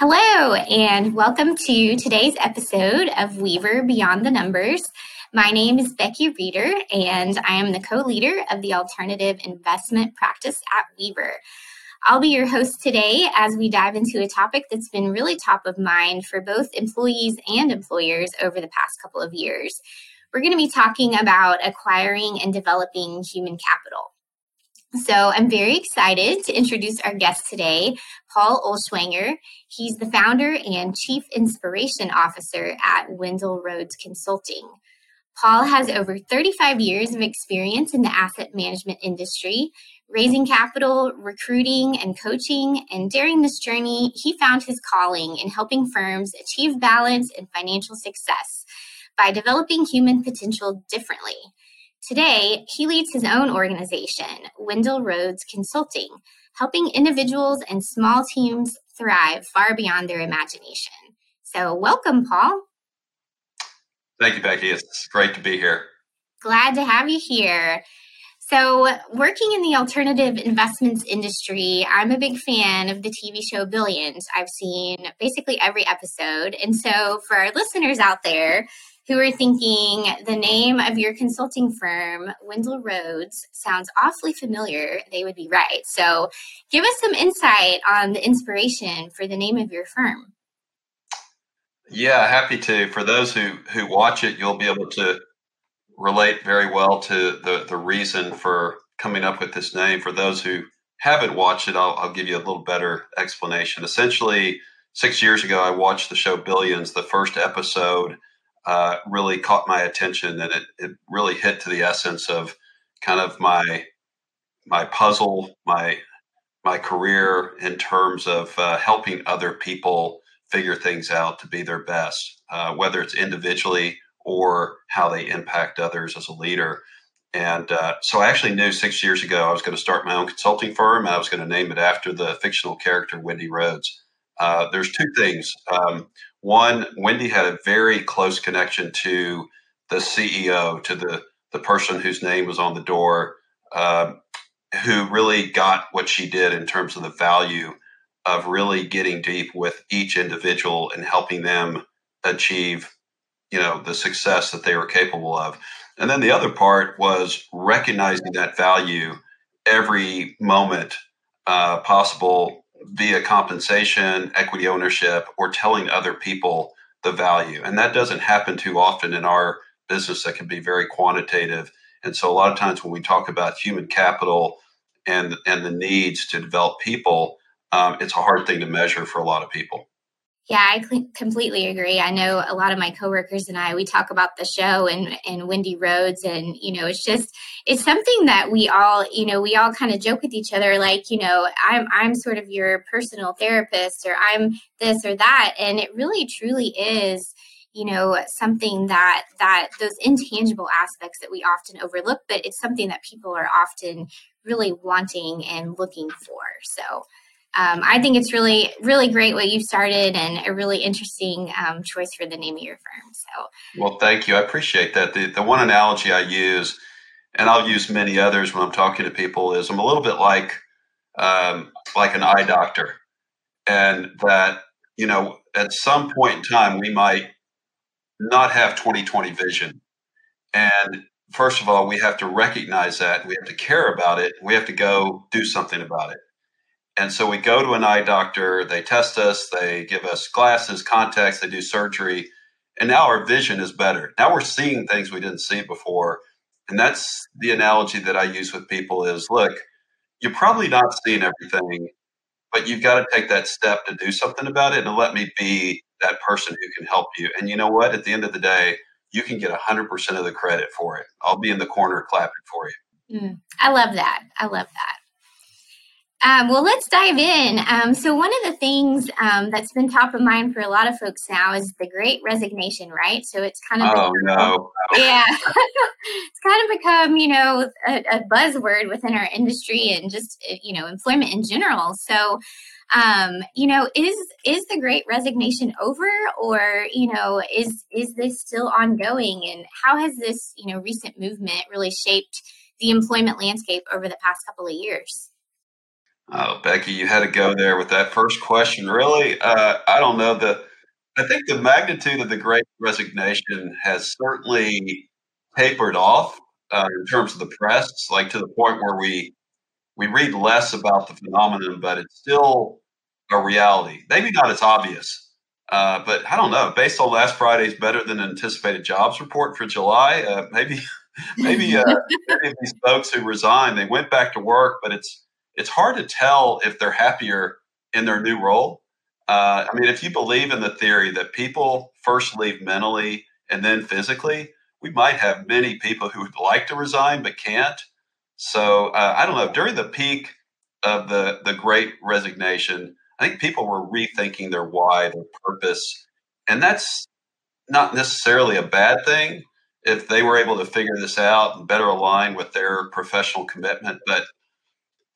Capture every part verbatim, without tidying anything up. Hello, and welcome to today's episode of Weaver Beyond the Numbers. My name is Becky Reeder, and I am the co-leader of the Alternative Investment Practice at Weaver. I'll be your host today as we dive into a topic that's been really top of mind for both employees and employers over the past couple of years. We're going to be talking about acquiring and developing human capital. So I'm very excited to introduce our guest today, Paul Olschwanger. He's the founder and chief inspiration officer at Wendell Rhodes Consulting. Paul has over thirty-five years of experience in the asset management industry, raising capital, recruiting, and coaching. And during this journey, he found his calling in helping firms achieve balance and financial success by developing human potential differently. Today, he leads his own organization, Wendell Rhodes Consulting, helping individuals and small teams thrive far beyond their imagination. So welcome, Paul. Thank you, Becky. It's great to be here. Glad to have you here. So working in the alternative investments industry, I'm a big fan of the T V show Billions. I've seen basically every episode. And so for our listeners out there who are thinking the name of your consulting firm, Wendell Rhodes, sounds awfully familiar, they would be right. So give us some insight on the inspiration for the name of your firm. Yeah, happy to. For those who, who watch it, you'll be able to relate very well to the, the reason for coming up with this name. For those who haven't watched it, I'll, I'll give you a little better explanation. Essentially, six years ago, I watched the show Billions. The first episode uh, really caught my attention, and it, it really hit to the essence of kind of my my puzzle, my my career in terms of uh, helping other people figure things out to be their best, uh, whether it's individually or how they impact others as a leader. And uh, so I actually knew six years ago I was going to start my own consulting firm, and I was going to name it after the fictional character Wendy Rhoades. Uh, there's two things. Um, one, Wendy had a very close connection to the C E O, to the, the person whose name was on the door, uh, who really got what she did in terms of the value of really getting deep with each individual and helping them achieve, you know, the success that they were capable of. And then the other part was recognizing that value every moment uh, possible via compensation, equity ownership, or telling other people the value. And that doesn't happen too often in our business. That can be very quantitative. And so a lot of times when we talk about human capital and, and the needs to develop people, um, it's a hard thing to measure for a lot of people. Yeah, I cl- completely agree. I know a lot of my coworkers and I, we talk about the show and, and Wendy Rhoades, and, you know, it's just, it's something that we all, you know, we all kind of joke with each other, like, you know, I'm, I'm sort of your personal therapist, or I'm this or that. And it really truly is, you know, something that, that those intangible aspects that we often overlook, but it's something that people are often really wanting and looking for. So Um, I think it's really, really great what you've started, and a really interesting um, choice for the name of your firm. So, well, thank you. I appreciate that. The, the one analogy I use, and I'll use many others when I'm talking to people, is I'm a little bit like um, like an eye doctor, and that, you know, at some point in time, we might not have twenty twenty vision. And first of all, we have to recognize that. We have to care about it. We have to go do something about it. And so we go to an eye doctor, they test us, they give us glasses, contacts, they do surgery, and now our vision is better. Now we're seeing things we didn't see before. And that's the analogy that I use with people is, look, you're probably not seeing everything, but you've got to take that step to do something about it, and let me be that person who can help you. And you know what? At the end of the day, you can get one hundred percent of the credit for it. I'll be in the corner clapping for you. Mm, I love that. I love that. Um, well, let's dive in. Um, so one of the things um, that's been top of mind for a lot of folks now is the Great Resignation, right? So it's kind of oh, become, no. yeah, it's kind of become, you know, a, a buzzword within our industry and just, you know, employment in general. So, um, you know, is is the Great Resignation over, or, you know, is is this still ongoing? And how has this, you know, recent movement really shaped the employment landscape over the past couple of years? Oh, Becky, you had to go there with that first question. Really, uh, I don't know. The, I think the magnitude of the Great Resignation has certainly tapered off uh, in terms of the press, like to the point where we we read less about the phenomenon, but it's still a reality. Maybe not as obvious, uh, but I don't know. Based on last Friday's better than anticipated jobs report for July, uh, maybe maybe uh, many of these folks who resigned, they went back to work, but it's It's hard to tell if they're happier in their new role. Uh, I mean, if you believe in the theory that people first leave mentally and then physically, we might have many people who would like to resign but can't. So uh, I don't know. During the peak of the, the Great Resignation, I think people were rethinking their why, their purpose. And that's not necessarily a bad thing if they were able to figure this out and better align with their professional commitment. But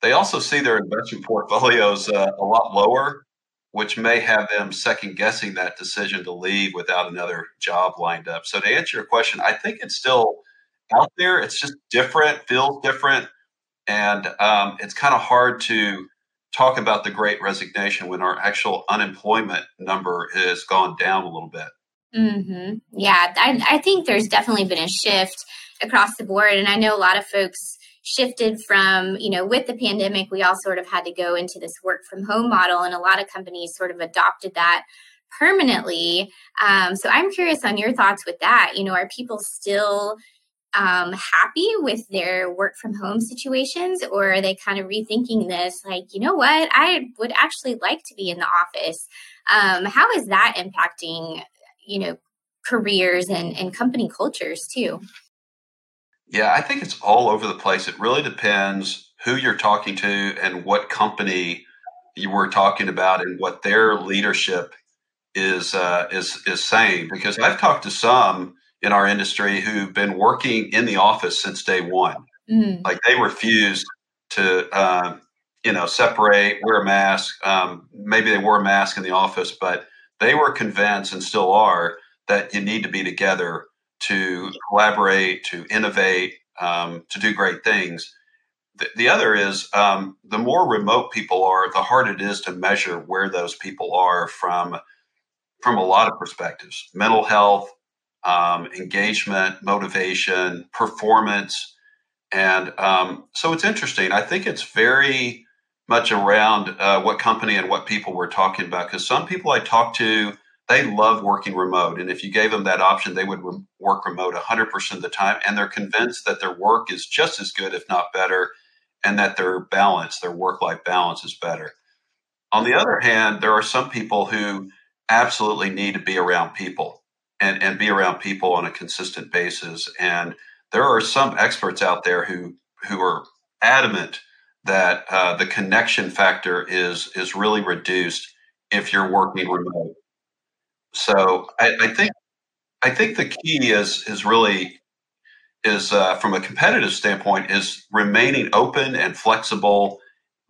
they also see their investment portfolios uh, a lot lower, which may have them second guessing that decision to leave without another job lined up. So to answer your question, I think it's still out there. It's just different, feels different. And um, it's kind of hard to talk about the Great Resignation when our actual unemployment number has gone down a little bit. Mm-hmm. Yeah, I, I think there's definitely been a shift across the board. And I know a lot of folks shifted from, you know, with the pandemic, we all sort of had to go into this work from home model, and a lot of companies sort of adopted that permanently. Um, so I'm curious on your thoughts with that. You know, are people still um, happy with their work from home situations, or are they kind of rethinking this? Like, you know what, I would actually like to be in the office. Um, how is that impacting, you know, careers and, and company cultures too? Yeah, I think it's all over the place. It really depends who you're talking to and what company you were talking about and what their leadership is uh, is is saying. Because I've talked to some in our industry who've been working in the office since day one. Mm. Like they refused to, uh, you know, separate, wear a mask. Um, maybe they wore a mask in the office, but they were convinced and still are that you need to be together to collaborate, to innovate, um, to do great things. The, the other is um, the more remote people are, the harder it is to measure where those people are from, from a lot of perspectives: mental health, um, engagement, motivation, performance. And um, so it's interesting. I think it's very much around uh, what company and what people we're talking about, because some people I talk to, they love working remote. And if you gave them that option, they would re- work remote one hundred percent of the time. And they're convinced that their work is just as good, if not better, and that their balance, their work-life balance is better. On the other hand, there are some people who absolutely need to be around people and, and be around people on a consistent basis. And there are some experts out there who, who are adamant that uh, the connection factor is, is really reduced if you're working remote. So I, I think I think the key is is really is uh, from a competitive standpoint is remaining open and flexible,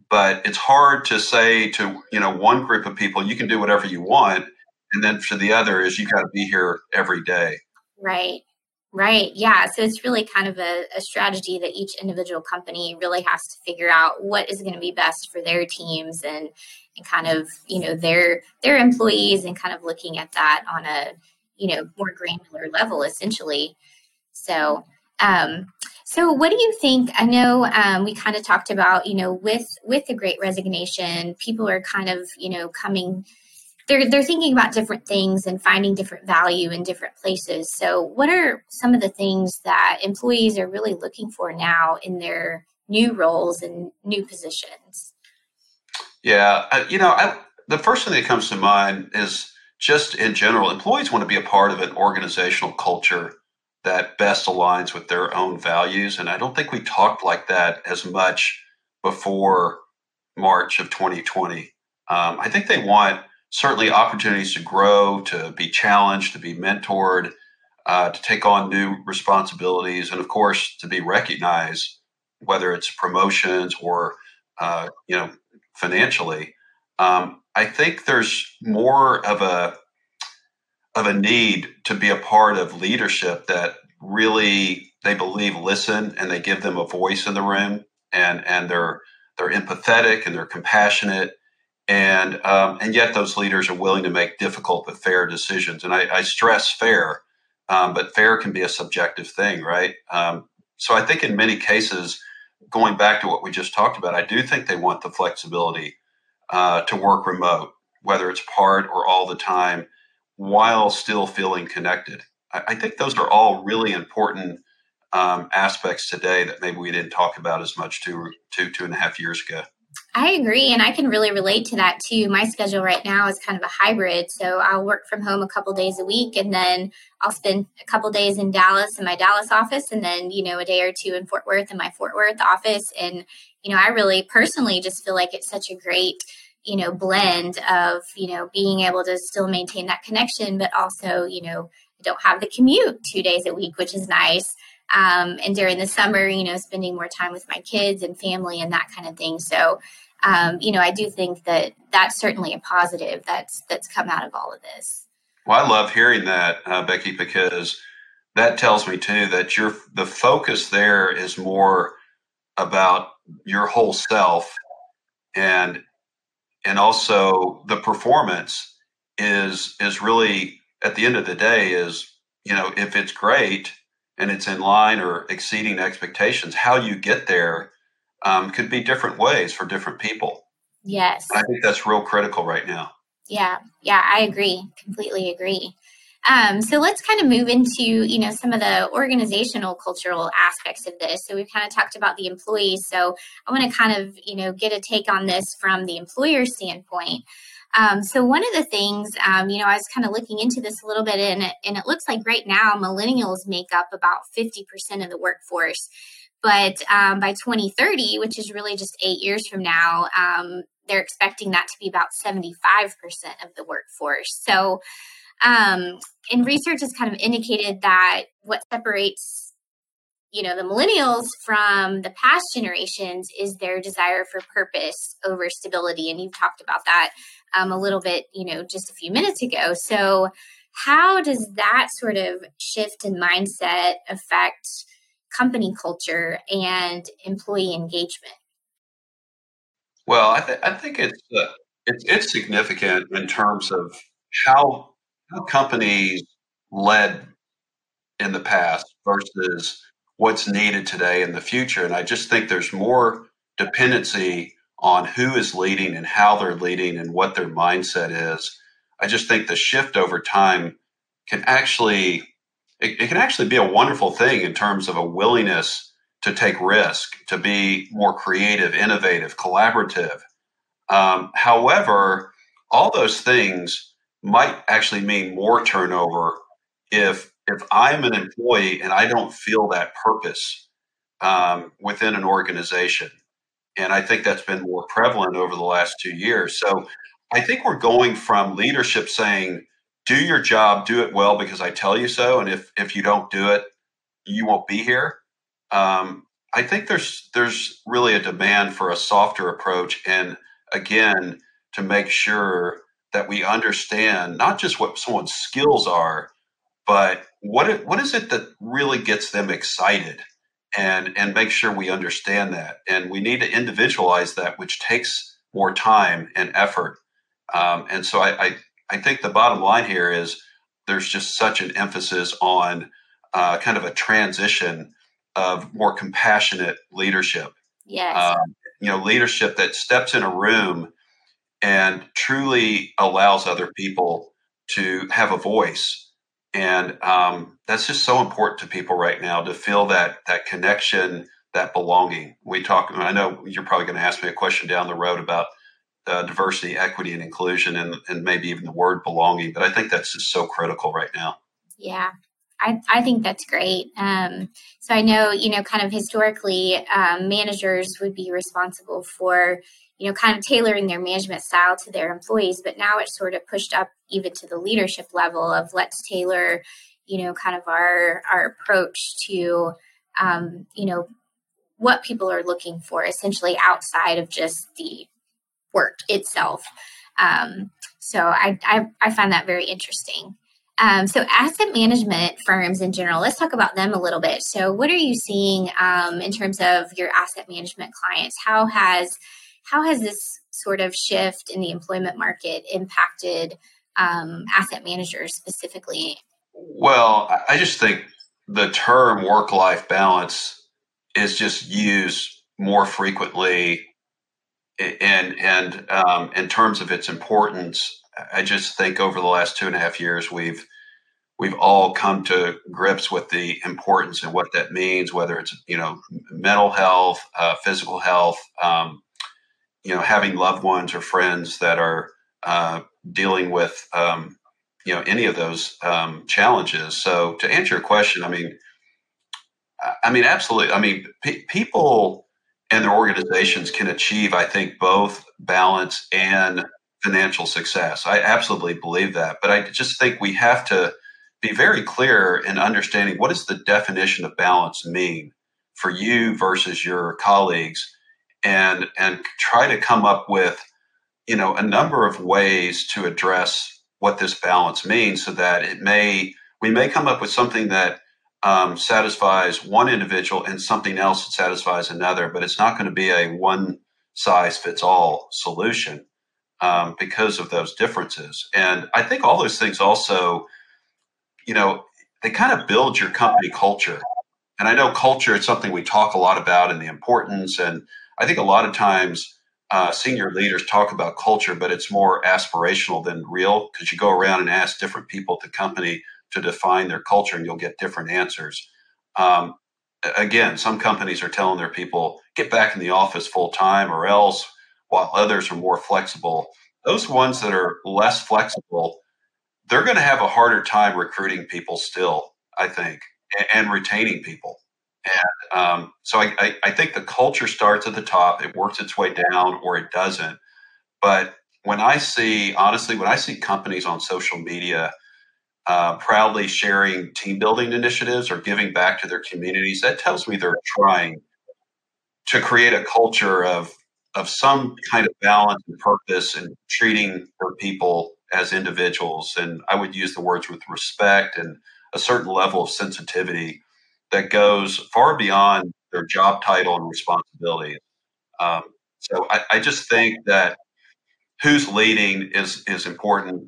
but it's hard to say to you know one group of people you can do whatever you want, and then to the other is you got to be here every day. Right, right, yeah. So it's really kind of a, a strategy that each individual company really has to figure out what is going to be best for their teams and. and kind of, you know, their their employees and kind of looking at that on a, you know, more granular level, essentially. So, um, so what do you think? I know um, we kind of talked about, you know, with with the Great Resignation, people are kind of, you know, coming, they're, they're thinking about different things and finding different value in different places. So what are some of the things that employees are really looking for now in their new roles and new positions? Yeah, I, you know, I, the first thing that comes to mind is just in general, employees want to be a part of an organizational culture that best aligns with their own values. And I don't think we talked like that as much before March of twenty twenty. Um, I think they want certainly opportunities to grow, to be challenged, to be mentored, uh, to take on new responsibilities, and of course, to be recognized, whether it's promotions or, uh, you know, financially. Um, I think there's more of a of a need to be a part of leadership that really they believe listen and they give them a voice in the room and and they're they're empathetic and they're compassionate. And um, and yet those leaders are willing to make difficult but fair decisions. And I, I stress fair, um, but fair can be a subjective thing, right? Um, so I think in many cases, going back to what we just talked about, I do think they want the flexibility uh, to work remote, whether it's part or all the time, while still feeling connected. I, I think those are all really important um, aspects today that maybe we didn't talk about as much two, two, two and a half years ago. I agree. And I can really relate to that too. My schedule right now is kind of a hybrid. So I'll work from home a couple days a week, and then I'll spend a couple days in Dallas in my Dallas office, and then, you know, a day or two in Fort Worth in my Fort Worth office. And, you know, I really personally just feel like it's such a great, you know, blend of, you know, being able to still maintain that connection, but also, you know, I don't have the commute two days a week, which is nice. Um, and during the summer, you know, spending more time with my kids and family and that kind of thing. So, um, you know, I do think that that's certainly a positive that's that's come out of all of this. Well, I love hearing that, uh, Becky, because that tells me, too, that your the focus there is more about your whole self, and and also the performance is is really, at the end of the day, is, you know, if it's great and it's in line or exceeding expectations, how you get there um, could be different ways for different people. Yes. And I think that's real critical right now. Yeah. Yeah, I agree. Completely agree. Um, so let's kind of move into, you know, some of the organizational cultural aspects of this. So we've kind of talked about the employees. So I want to kind of, you know, get a take on this from the employer standpoint. Um, so one of the things, um, you know, I was kind of looking into this a little bit, and it, and it looks like right now millennials make up about fifty percent of the workforce. But um, by twenty thirty, which is really just eight years from now, um, they're expecting that to be about seventy-five percent of the workforce. So, um, and research has kind of indicated that what separates, you know, the millennials from the past generations is their desire for purpose over stability. And you've talked about that um, a little bit, you know, just a few minutes ago. So how does that sort of shift in mindset affect company culture and employee engagement? Well, I, th- I think it's, uh, it's it's significant in terms of how, how companies led in the past versus what's needed today in the future. And I just think there's more dependency on who is leading and how they're leading and what their mindset is. I just think the shift over time can actually, it, it can actually be a wonderful thing in terms of a willingness to take risk, to be more creative, innovative, collaborative. Um, however, all those things might actually mean more turnover if If I'm an employee and I don't feel that purpose um, within an organization. And I think that's been more prevalent over the last two years. So I think we're going from leadership saying, do your job, do it well because I tell you so. And if, if you don't do it, you won't be here. Um, I think there's there's really a demand for a softer approach. And again, to make sure that we understand not just what someone's skills are, but what it, what is it that really gets them excited, and and make sure we understand that. And we need to individualize that, which takes more time and effort. Um, and so I, I, I think the bottom line here is there's just such an emphasis on uh, kind of a transition of more compassionate leadership. Yes. Um, you know, leadership that steps in a room and truly allows other people to have a voice. And um, that's just so important to people right now, to feel that that connection, that belonging. We talk, I know you're probably going to ask me a question down the road about uh, diversity, equity, and inclusion, and, and maybe even the word belonging. But I think that's just so critical right now. Yeah, I, I think that's great. Um, so I know, you know, kind of historically, um, managers would be responsible for, you know, kind of tailoring their management style to their employees. But now it's sort of pushed up even to the leadership level of let's tailor, you know, kind of our our approach to, um, you know, what people are looking for, essentially outside of just the work itself. Um, so I, I, I find that very interesting. Um, so asset management firms in general, let's talk about them a little bit. So what are you seeing um, in terms of your asset management clients? How has how has this sort of shift in the employment market impacted um, asset managers specifically? Well, I just think the term work-life balance is just used more frequently, and and um, in terms of its importance. I just think over the last two and a half years, we've we've all come to grips with the importance and what that means, whether it's, you know, mental health, uh, physical health, um, you know, having loved ones or friends that are uh, dealing with, um, you know, any of those um, challenges. So to answer your question, I mean, I mean, absolutely. I mean, pe- people and their organizations can achieve, I think, both balance and financial success. I absolutely believe that. But I just think we have to be very clear in understanding what does the definition of balance mean for you versus your colleagues, and and try to come up with, you know, a number of ways to address what this balance means, so that it may we may come up with something that um, satisfies one individual and something else that satisfies another, but it's not going to be a one size fits all solution. Um, because of those differences. And I think all those things also, you know, they kind of build your company culture. And I know culture is something we talk a lot about and the importance. And I think a lot of times uh, senior leaders talk about culture, but it's more aspirational than real, because you go around and ask different people at the company to define their culture and you'll get different answers. Um, again, some companies are telling their people, get back in the office full time or else, while others are more flexible. Those ones that are less flexible, they're going to have a harder time recruiting people still, I think, and, and retaining people. And um, so I, I, I think the culture starts at the top, it works its way down, or it doesn't. But when I see, honestly, when I see companies on social media uh, proudly sharing team building initiatives or giving back to their communities, that tells me they're trying to create a culture of of some kind of balance and purpose, and treating their people as individuals. And I would use the words with respect and a certain level of sensitivity that goes far beyond their job title and responsibility. Um, so I, I just think that who's leading is, is important,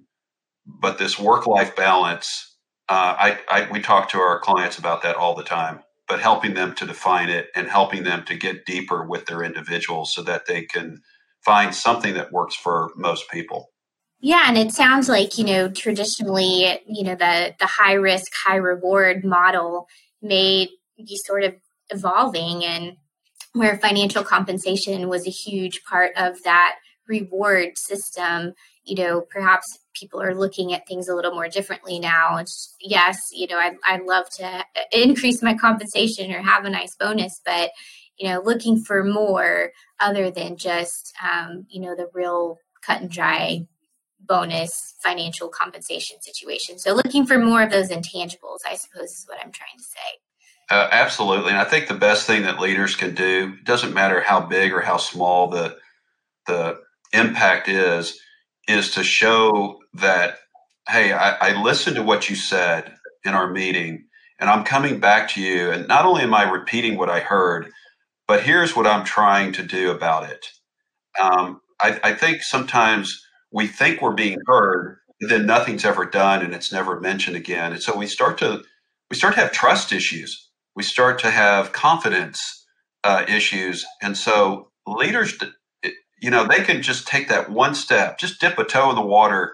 but this work-life balance, uh, I, I, we talk to our clients about that all the time. But helping them to define it and helping them to get deeper with their individuals so that they can find something that works for most people. Yeah. And it sounds like, you know, traditionally, you know, the, the high risk, high reward model may be sort of evolving, and where financial compensation was a huge part of that reward system, you know, perhaps people are looking at things a little more differently now. It's, yes, you know, I'd, I'd love to increase my compensation or have a nice bonus, but, you know, looking for more other than just, um, you know, the real cut and dry bonus financial compensation situation. So looking for more of those intangibles, I suppose, is what I'm trying to say. Uh, absolutely. And I think the best thing that leaders can do, it doesn't matter how big or how small the the impact is, is to show that, hey, I, I listened to what you said in our meeting, and I'm coming back to you. And not only am I repeating what I heard, but here's what I'm trying to do about it. Um, I, I think sometimes we think we're being heard, and then nothing's ever done, and it's never mentioned again. And so we start to we start to have trust issues. We start to have confidence uh, issues. And so leaders, you know, they can just take that one step, just dip a toe in the water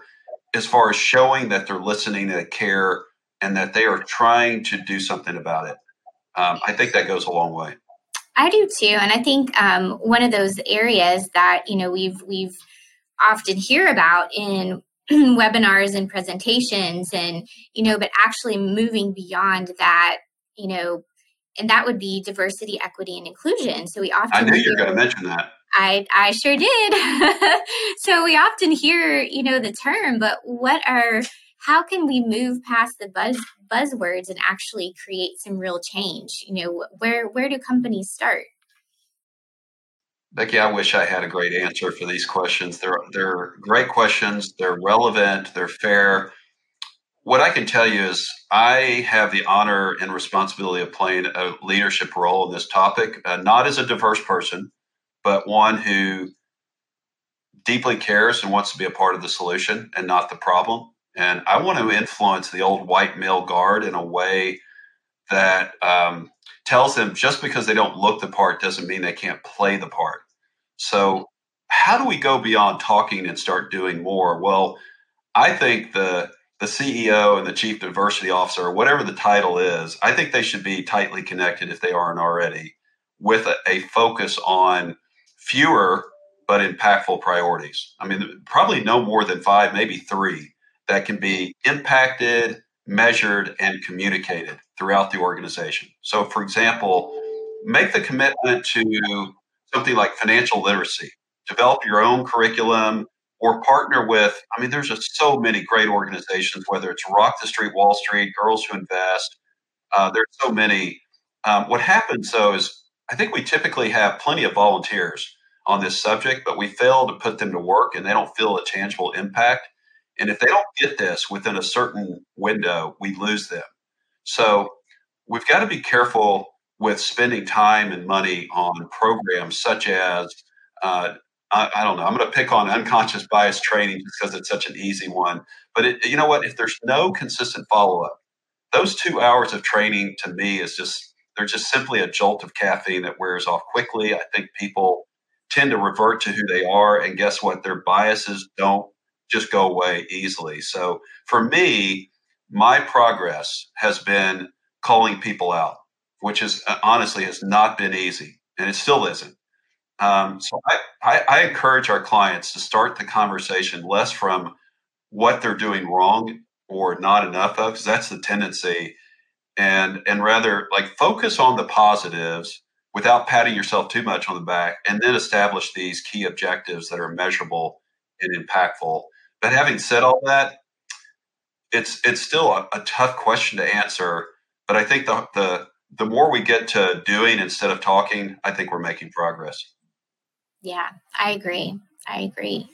as far as showing that they're listening, that they care, and that they are trying to do something about it. Um, I think that goes a long way. I do too. And I think um, one of those areas that, you know, we've, we've often hear about in webinars and presentations and, you know, but actually moving beyond that, you know, and that would be diversity, equity, and inclusion. So we often I knew you were going to mention that. I, I sure did. So we often hear, you know, the term, but what are, how can we move past the buzz buzzwords and actually create some real change? You know, where, where do companies start? Becky, I wish I had a great answer for these questions. They're, they're great questions. They're relevant. They're fair. What I can tell you is I have the honor and responsibility of playing a leadership role in this topic, uh, not as a diverse person, but one who deeply cares and wants to be a part of the solution and not the problem. And I want to influence the old white male guard in a way that um, tells them just because they don't look the part doesn't mean they can't play the part. So how do we go beyond talking and start doing more? Well, I think the the C E O and the chief diversity officer, or whatever the title is, I think they should be tightly connected, if they aren't already, with a, a focus on fewer but impactful priorities. I mean, probably no more than five, maybe three, that can be impacted, measured, and communicated throughout the organization. So, for example, make the commitment to something like financial literacy, develop your own curriculum, or partner with, I mean, there's just so many great organizations, whether it's Rock the Street, Wall Street, Girls Who Invest, uh, there's so many. Um, what happens though is, I think we typically have plenty of volunteers on this subject, but we fail to put them to work and they don't feel a tangible impact. And if they don't get this within a certain window, we lose them. So we've got to be careful with spending time and money on programs such as, uh, I don't know. I'm going to pick on unconscious bias training because it's such an easy one. But it, you know what? If there's no consistent follow-up, those two hours of training to me is just, they're just simply a jolt of caffeine that wears off quickly. I think people tend to revert to who they are. And guess what? Their biases don't just go away easily. So for me, my progress has been calling people out, which is honestly has not been easy. And it still isn't. Um, so I, I, I encourage our clients to start the conversation less from what they're doing wrong or not enough of, because that's the tendency, and and rather like focus on the positives without patting yourself too much on the back, and then establish these key objectives that are measurable and impactful. But having said all that, it's it's still a, a tough question to answer. But I think the the the more we get to doing instead of talking, I think we're making progress. Yeah, I agree. I agree.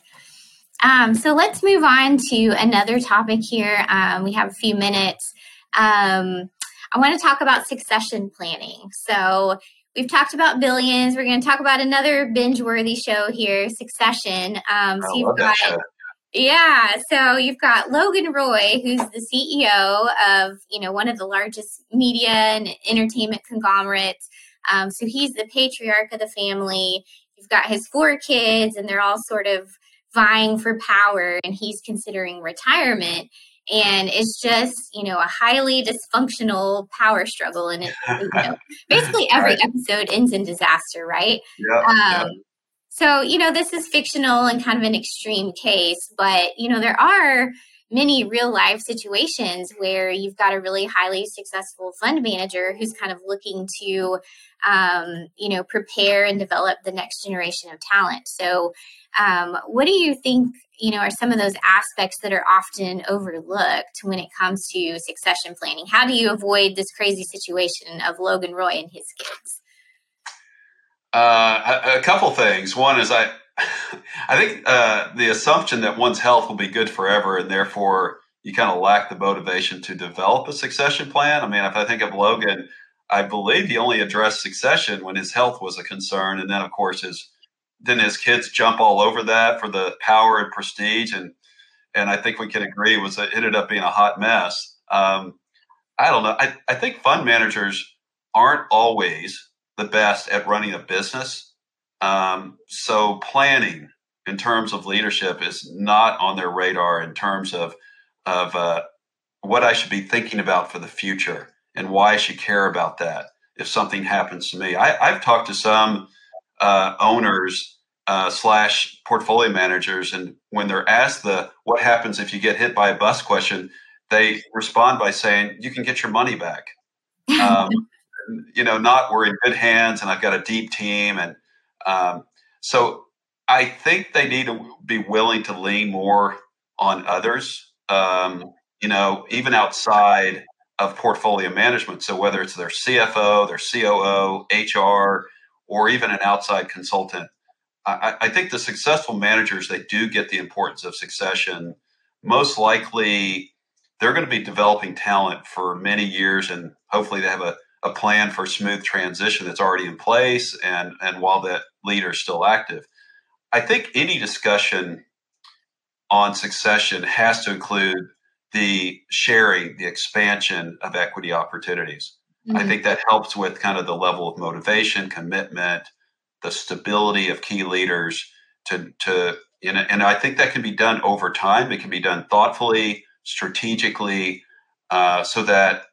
Um, so let's move on to another topic here. Um, we have a few minutes. Um, I want to talk about succession planning. So we've talked about Billions. We're going to talk about another binge-worthy show here, Succession. Um, so you've got, yeah. So you've got Logan Roy, who's the C E O of, you know, one of the largest media and entertainment conglomerates. Um, so he's the patriarch of the family. You've got his four kids and they're all sort of vying for power and he's considering retirement. And it's just, you know, a highly dysfunctional power struggle. And it, you know, basically every right. episode ends in disaster, right? Yeah, um, yeah. So, you know, this is fictional and kind of an extreme case, but, you know, there are many real life situations where you've got a really highly successful fund manager who's kind of looking to, um, you know, prepare and develop the next generation of talent. So um, what do you think, you know, are some of those aspects that are often overlooked when it comes to succession planning? How do you avoid this crazy situation of Logan Roy and his kids? Uh, a, a couple things. One is I, I think uh, the assumption that one's health will be good forever, and therefore you kind of lack the motivation to develop a succession plan. I mean, if I think of Logan, I believe he only addressed succession when his health was a concern, and then of course his then his kids jump all over that for the power and prestige, and and I think we can agree was it ended up being a hot mess. Um, I don't know. I, I think fund managers aren't always the best at running a business. Um, so planning in terms of leadership is not on their radar in terms of, of uh, what I should be thinking about for the future and why I should care about that if something happens to me. I, I've talked to some uh, owners uh, slash portfolio managers, and when they're asked the what happens if you get hit by a bus question, they respond by saying, you can get your money back. Um, you know, not we're in good hands and I've got a deep team. And um, so I think they need to be willing to lean more on others, um, you know, even outside of portfolio management. So whether it's their C F O, their C O O, H R, or even an outside consultant, I, I think the successful managers, they do get the importance of succession, most likely they're going to be developing talent for many years, and hopefully they have a, a plan for smooth transition that's already in place, and, and while that leader is still active. I think any discussion on succession has to include the sharing, the expansion of equity opportunities. Mm-hmm. I think that helps with kind of the level of motivation, commitment, the stability of key leaders to, to you know, and I think that can be done over time. It can be done thoughtfully, strategically, uh, so that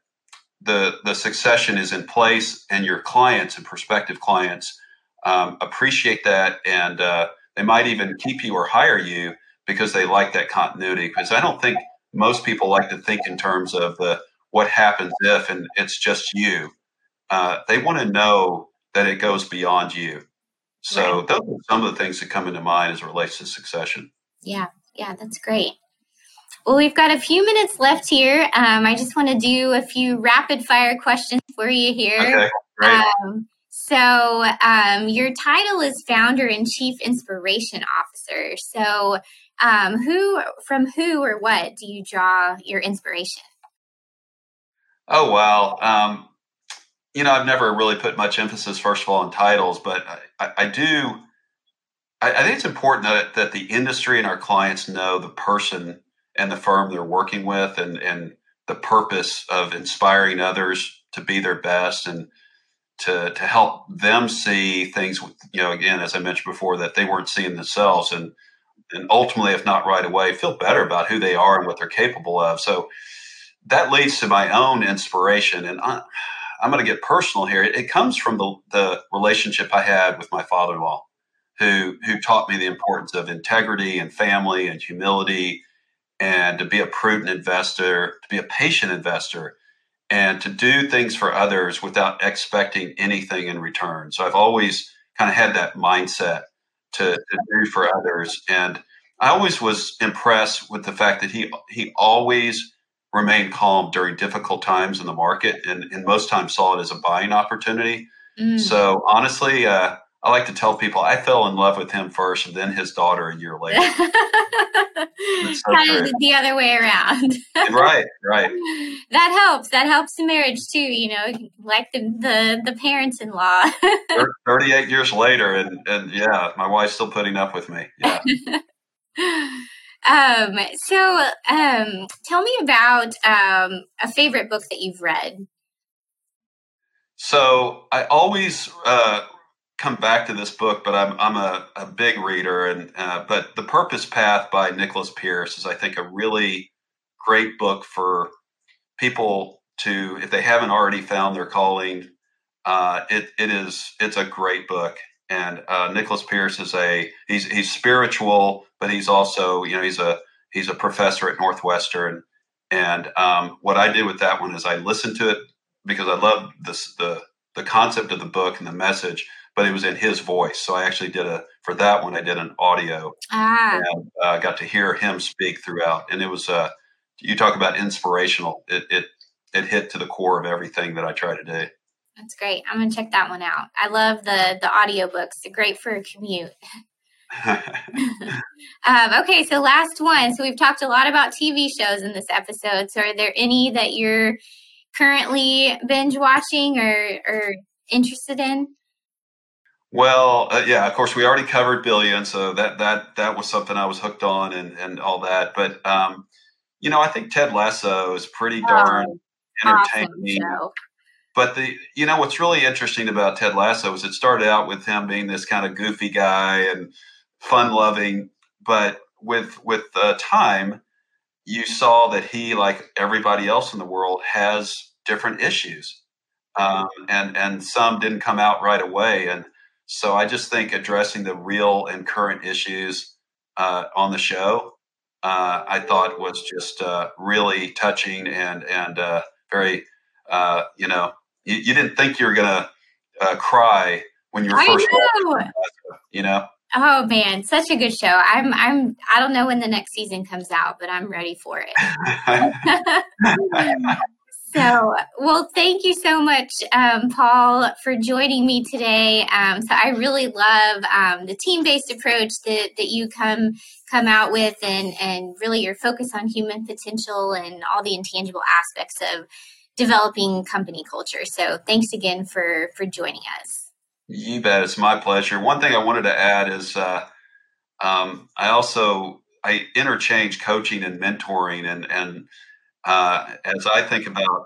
the, the succession is in place and your clients and prospective clients um, appreciate that. And uh, they might even keep you or hire you because they like that continuity. Because I don't think most people like to think in terms of the what happens if, and it's just you. Uh, they want to know that it goes beyond you. So right. Those are some of the things that come into mind as it relates to succession. Yeah, yeah, that's great. Well, we've got a few minutes left here. Um, I just want to do a few rapid fire questions for you here. Okay, great. Um, so um, your title is Founder and Chief Inspiration Officer. So um, who, from who or what do you draw your inspiration? Oh, wow. Um, you know, I've never really put much emphasis, first of all, on titles, but I, I do. I, I think it's important that, that the industry and our clients know the person and the firm they're working with, and, and the purpose of inspiring others to be their best, and to, to help them see things, you know, again, as I mentioned before, that they weren't seeing themselves, and, and ultimately, if not right away, feel better about who they are and what they're capable of. So that leads to my own inspiration. And I, I'm going to get personal here. It, it comes from the, the relationship I had with my father-in-law, who, who taught me the importance of integrity and family and humility, and to be a prudent investor, to be a patient investor, and to do things for others without expecting anything in return. So I've always kind of had that mindset to, to do for others. And I always was impressed with the fact that he, he always remained calm during difficult times in the market, and, and most times saw it as a buying opportunity. Mm. So honestly, uh, I like to tell people I fell in love with him first and then his daughter a year later. So kind of the other way around. Right, right. That helps. That helps in marriage too, you know, like the the, the parents-in-law. thirty-eight years later, and, and yeah, my wife's still putting up with me. Yeah. um, so um, tell me about um, a favorite book that you've read. So I always uh, come back to this book, but I'm I'm a, a big reader. And uh, but The Purpose Path by Nicholas Pierce is, I think, a really great book for people to, if they haven't already found their calling. Uh, it it is it's a great book. And uh, Nicholas Pierce is a he's he's spiritual, but he's also, you know, he's a he's a professor at Northwestern. And um, what I did with that one is I listened to it because I love this the the concept of the book and the message, but it was in his voice. So I actually did a, for that one, I did an audio ah. and uh, got to hear him speak throughout. And it was, uh, you talk about inspirational. It, it, it hit to the core of everything that I try to do. That's great. I'm going to check that one out. I love the, the audio books. They're great for a commute. um, okay. So last one. So we've talked a lot about T V shows in this episode. So are there any that you're currently binge watching or, or interested in? Well, uh, yeah, of course, we already covered Billions, so that that that was something I was hooked on, and, and all that. But, um, you know, I think Ted Lasso is pretty darn oh, entertaining. Awesome. But, the you know, what's really interesting about Ted Lasso is it started out with him being this kind of goofy guy and fun-loving. But with, with uh, time, you saw that he, like everybody else in the world, has different issues. Um, and, and some didn't come out right away. And so I just think addressing the real and current issues uh, on the show, uh, I thought was just uh, really touching and and uh, very, uh, you know, you, you didn't think you were going to uh, cry when you were I first watching, you know? Oh man, such a good show. I'm I'm I don't know when the next season comes out, but I'm ready for it. So, well, thank you so much, um, Paul, for joining me today. Um, so I really love um, the team-based approach that, that you come come out with, and, and really your focus on human potential and all the intangible aspects of developing company culture. So thanks again for, for joining us. You bet. It's my pleasure. One thing I wanted to add is uh, um, I also I interchange coaching and mentoring, and and Uh, as I think about,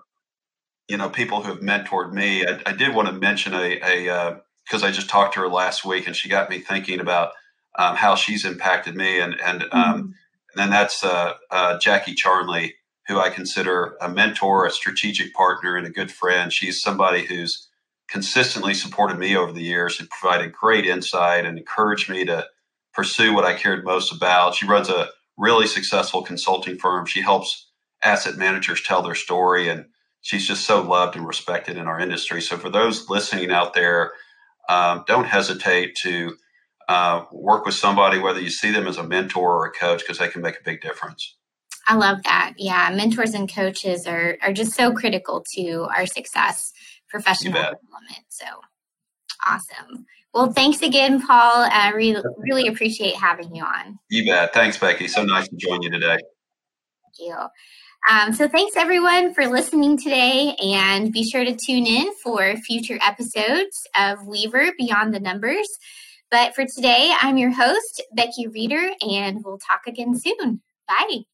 you know, people who have mentored me, I, I did want to mention a, a because uh, I just talked to her last week, and she got me thinking about um, how she's impacted me. And and, um, mm-hmm. and then that's uh, uh, Jackie Charnley, who I consider a mentor, a strategic partner, and a good friend. She's somebody who's consistently supported me over the years and provided great insight and encouraged me to pursue what I cared most about. She runs a really successful consulting firm. She helps asset managers tell their story, and she's just so loved and respected in our industry. So for those listening out there, um, don't hesitate to uh, work with somebody, whether you see them as a mentor or a coach, because they can make a big difference. I love that. Yeah. Mentors and coaches are, are just so critical to our success, professional development. So awesome. Well, thanks again, Paul. I re- really appreciate having you on. You bet. Thanks, Becky. So nice to join you today. Thank you. Um, so thanks, everyone, for listening today, and be sure to tune in for future episodes of Weaver Beyond the Numbers. But for today, I'm your host, Becky Reeder, and we'll talk again soon. Bye.